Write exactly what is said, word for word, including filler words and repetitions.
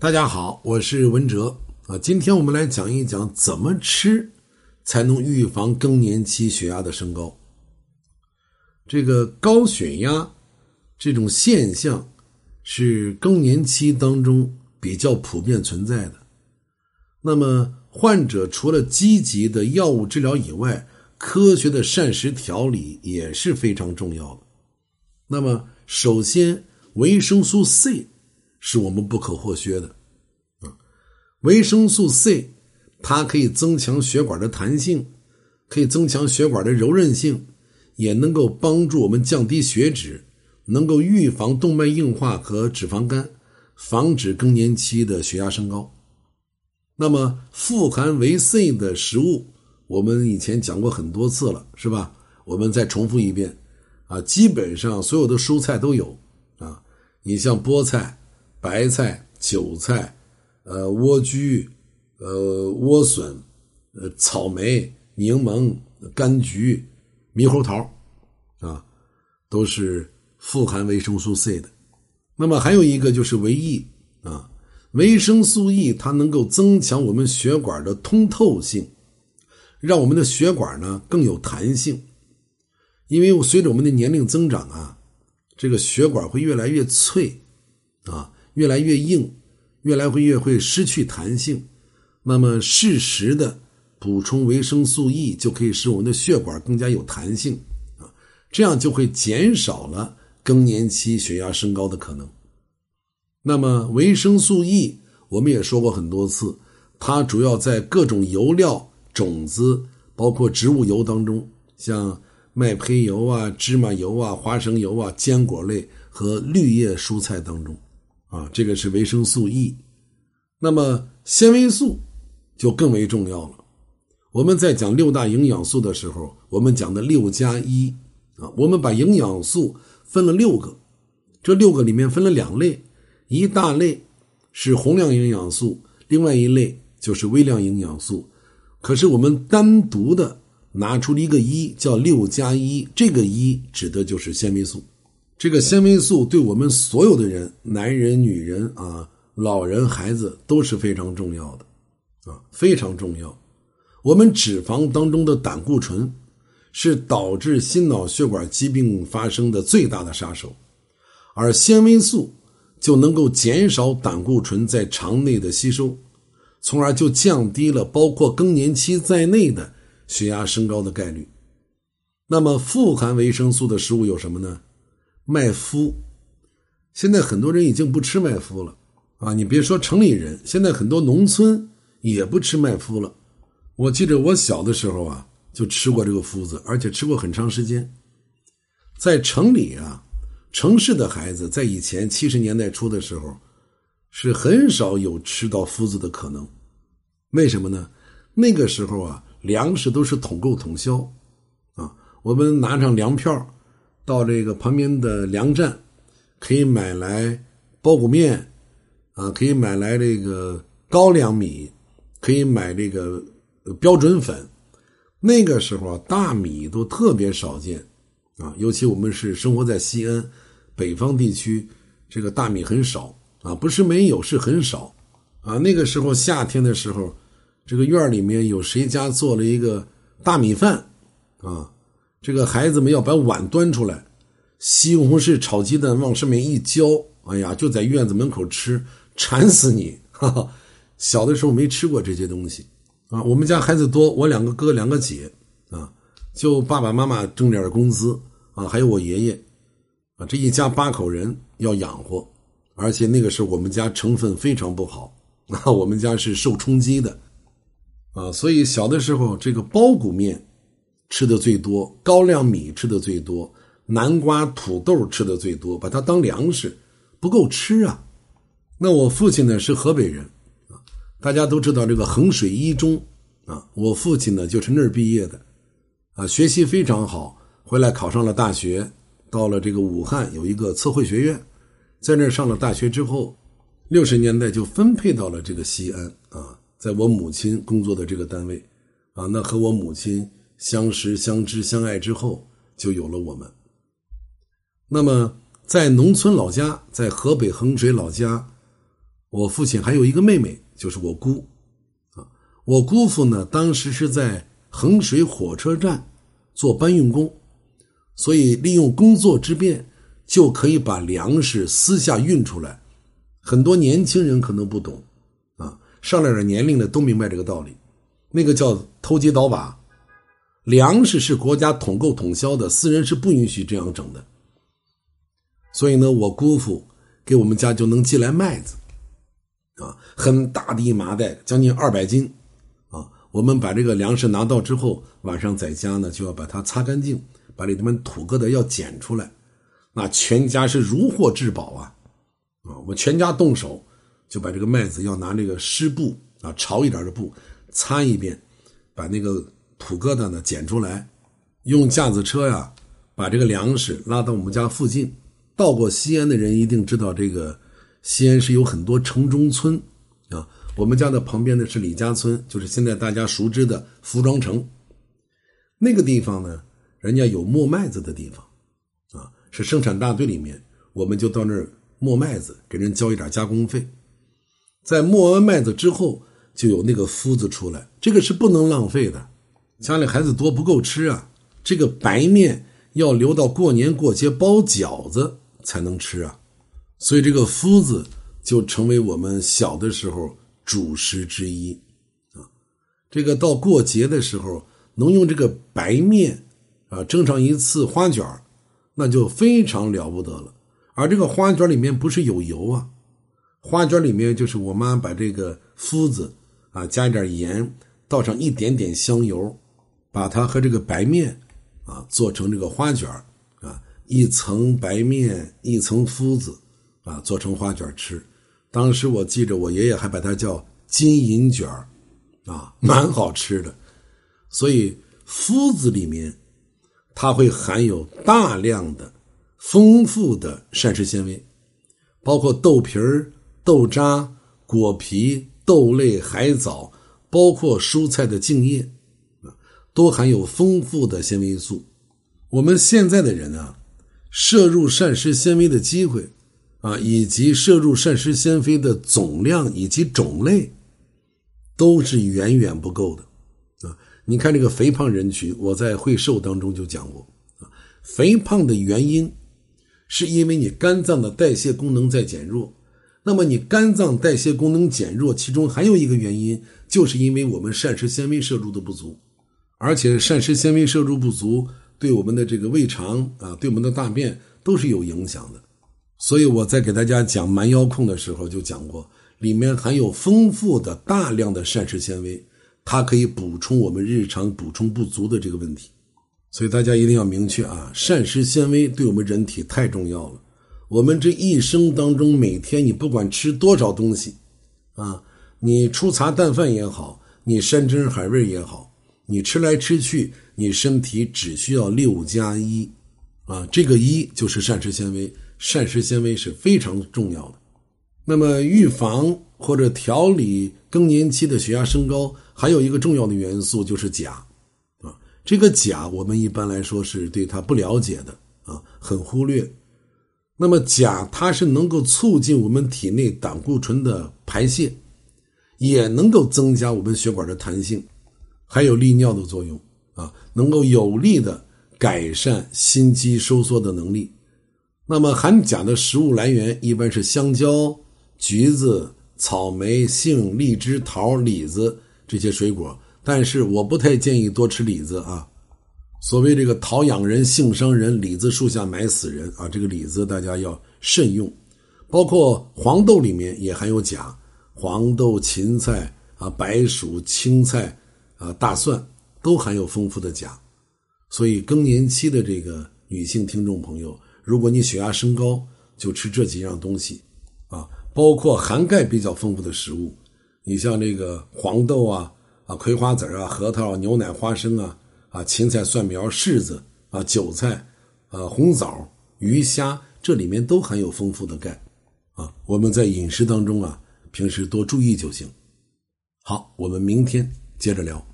大家好，我是文哲啊。今天我们来讲一讲怎么吃才能预防更年期血压的升高。这个高血压这种现象是更年期当中比较普遍存在的。那么患者除了积极的药物治疗以外，科学的膳食调理也是非常重要的。那么首先维生素 C是我们不可或缺的。维生素 C 它可以增强血管的弹性，可以增强血管的柔韧性，也能够帮助我们降低血脂，能够预防动脉硬化和脂肪肝，防止更年期的血压升高。那么富含维 C 的食物我们以前讲过很多次了，是吧？我们再重复一遍啊，基本上所有的蔬菜都有啊，你像菠菜、白菜、韭菜、呃莴苣、呃莴笋、呃草莓、柠檬、柑橘、猕猴桃啊，都是富含维生素 C 的。那么还有一个就是维 E 啊，维生素 E 它能够增强我们血管的通透性，让我们的血管呢更有弹性。因为随着我们的年龄增长啊，这个血管会越来越脆啊，越来越硬，越来越会失去弹性。那么适时的补充维生素 E 就可以使我们的血管更加有弹性啊，这样就会减少了更年期血压升高的可能。那么维生素 E 我们也说过很多次，它主要在各种油料、种子，包括植物油当中，像麦胚油啊、芝麻油啊、花生油啊、坚果类和绿叶蔬菜当中啊，这个是维生素 E。 那么纤维素就更为重要了。我们在讲六大营养素的时候，我们讲的六加一啊，我们把营养素分了六个，这六个里面分了两类，一大类是宏量营养素，另外一类就是微量营养素。可是我们单独的拿出了一个一，叫六加一，这个一指的就是纤维素。这个纤维素对我们所有的人，男人、女人啊，老人、孩子都是非常重要的啊，非常重要。我们脂肪当中的胆固醇是导致心脑血管疾病发生的最大的杀手，而纤维素就能够减少胆固醇在肠内的吸收，从而就降低了包括更年期在内的血压升高的概率。那么富含维生素的食物有什么呢？麦麸，现在很多人已经不吃麦麸了啊！你别说城里人，现在很多农村也不吃麦麸了。我记着我小的时候啊，就吃过这个麸子，而且吃过很长时间。在城里啊，城市的孩子在以前七十年代初的时候，是很少有吃到麸子的可能。为什么呢？那个时候啊，粮食都是统购统销啊，我们拿上粮票到这个旁边的粮站，可以买来苞谷面啊，可以买来这个高粱米，可以买这个标准粉。那个时候啊，大米都特别少见啊，尤其我们是生活在西安北方地区，这个大米很少啊，不是没有，是很少啊。那个时候夏天的时候，这个院里面有谁家做了一个大米饭啊，这个孩子们要把碗端出来，西红柿炒鸡蛋往上面一浇，哎呀，就在院子门口吃，馋死你，哈哈。小的时候没吃过这些东西啊，我们家孩子多，我两个哥两个姐啊，就爸爸妈妈挣点工资啊，还有我爷爷啊，这一家八口人要养活。而且那个时候我们家成分非常不好啊，我们家是受冲击的啊，所以小的时候这个苞谷面吃的最多，高粱米吃的最多，南瓜、土豆吃的最多，把它当粮食，不够吃啊。那我父亲呢是河北人，大家都知道这个衡水一中啊，我父亲呢就是那儿毕业的啊，学习非常好，回来考上了大学，到了这个武汉有一个测绘学院，在那儿上了大学之后，六十年代就分配到了这个西安啊，在我母亲工作的这个单位啊，那和我母亲相识、相知、相爱之后，就有了我们。那么在农村老家，在河北衡水老家，我父亲还有一个妹妹，就是我姑啊。我姑父呢，当时是在衡水火车站做搬运工，所以利用工作之便就可以把粮食私下运出来。很多年轻人可能不懂啊，上了点年龄的都明白这个道理，那个叫偷街倒把。粮食是国家统购统销的，私人是不允许这样整的。所以呢，我姑父给我们家就能寄来麦子啊，很大的一麻袋，将近二百斤啊。我们把这个粮食拿到之后，晚上在家呢就要把它擦干净，把里面土疙瘩要捡出来，那全家是如获至宝啊。啊，我们全家动手就把这个麦子要拿这个湿布啊，潮一点的布擦一遍，把那个土疙瘩呢捡出来，用架子车呀把这个粮食拉到我们家附近。到过西安的人一定知道，这个西安是有很多城中村啊。我们家的旁边呢是李家村，就是现在大家熟知的服装城。那个地方呢，人家有磨麦子的地方啊，是生产大队里面，我们就到那儿磨麦子，给人交一点加工费。在磨完麦子之后，就有那个麸子出来，这个是不能浪费的。家里孩子多不够吃啊，这个白面要留到过年过节包饺子才能吃啊，所以这个麸子就成为我们小的时候主食之一啊。这个到过节的时候能用这个白面啊蒸上一次花卷，那就非常了不得了。而这个花卷里面不是有油啊，花卷里面就是我妈把这个麸子啊加一点盐，倒上一点点香油，把它和这个白面啊做成这个花卷啊，一层白面一层麸子啊，做成花卷吃。当时我记着我爷爷还把它叫金银卷啊，蛮好吃的。所以麸子里面它会含有大量的丰富的膳食纤维，包括豆皮儿、豆渣、果皮、豆类、海藻，包括蔬菜的茎叶，都含有丰富的纤维素。我们现在的人啊，摄入膳食纤维的机会啊，以及摄入膳食纤维的总量以及种类，都是远远不够的啊。你看这个肥胖人群，我在会瘦当中就讲过啊，肥胖的原因是因为你肝脏的代谢功能在减弱。那么你肝脏代谢功能减弱，其中还有一个原因，就是因为我们膳食纤维摄入的不足，而且膳食纤维摄入不足对我们的这个胃肠啊，对我们的大便都是有影响的。所以我在给大家讲蛮腰控的时候就讲过，里面含有丰富的大量的膳食纤维，它可以补充我们日常补充不足的这个问题。所以大家一定要明确啊，膳食纤维对我们人体太重要了。我们这一生当中，每天你不管吃多少东西啊，你粗茶淡饭也好，你山珍海味也好，你吃来吃去，你身体只需要六加一啊，这个一就是膳食纤维，膳食纤维是非常重要的。那么预防或者调理更年期的血压升高，还有一个重要的元素就是钾啊。这个钾我们一般来说是对它不了解的啊，很忽略。那么钾它是能够促进我们体内胆固醇的排泄，也能够增加我们血管的弹性，还有利尿的作用啊，能够有力的改善心肌收缩的能力。那么含钾的食物来源一般是香蕉、橘子、草莓、杏、荔枝、桃、李子这些水果，但是我不太建议多吃李子啊。所谓这个桃养人，杏伤人，李子树下埋死人啊！这个李子大家要慎用，包括黄豆里面也含有钾，黄豆、芹菜啊、白薯、青菜啊、大蒜都含有丰富的钾。所以更年期的这个女性听众朋友，如果你血压升高，就吃这几样东西啊，包括含钙比较丰富的食物，你像这个黄豆啊、啊葵花籽啊、核桃、牛奶、花生啊。啊，芹菜、蒜苗、柿子啊，韭菜啊，红枣、鱼虾，这里面都含有丰富的钙啊。我们在饮食当中啊，平时多注意就行。好，我们明天接着聊。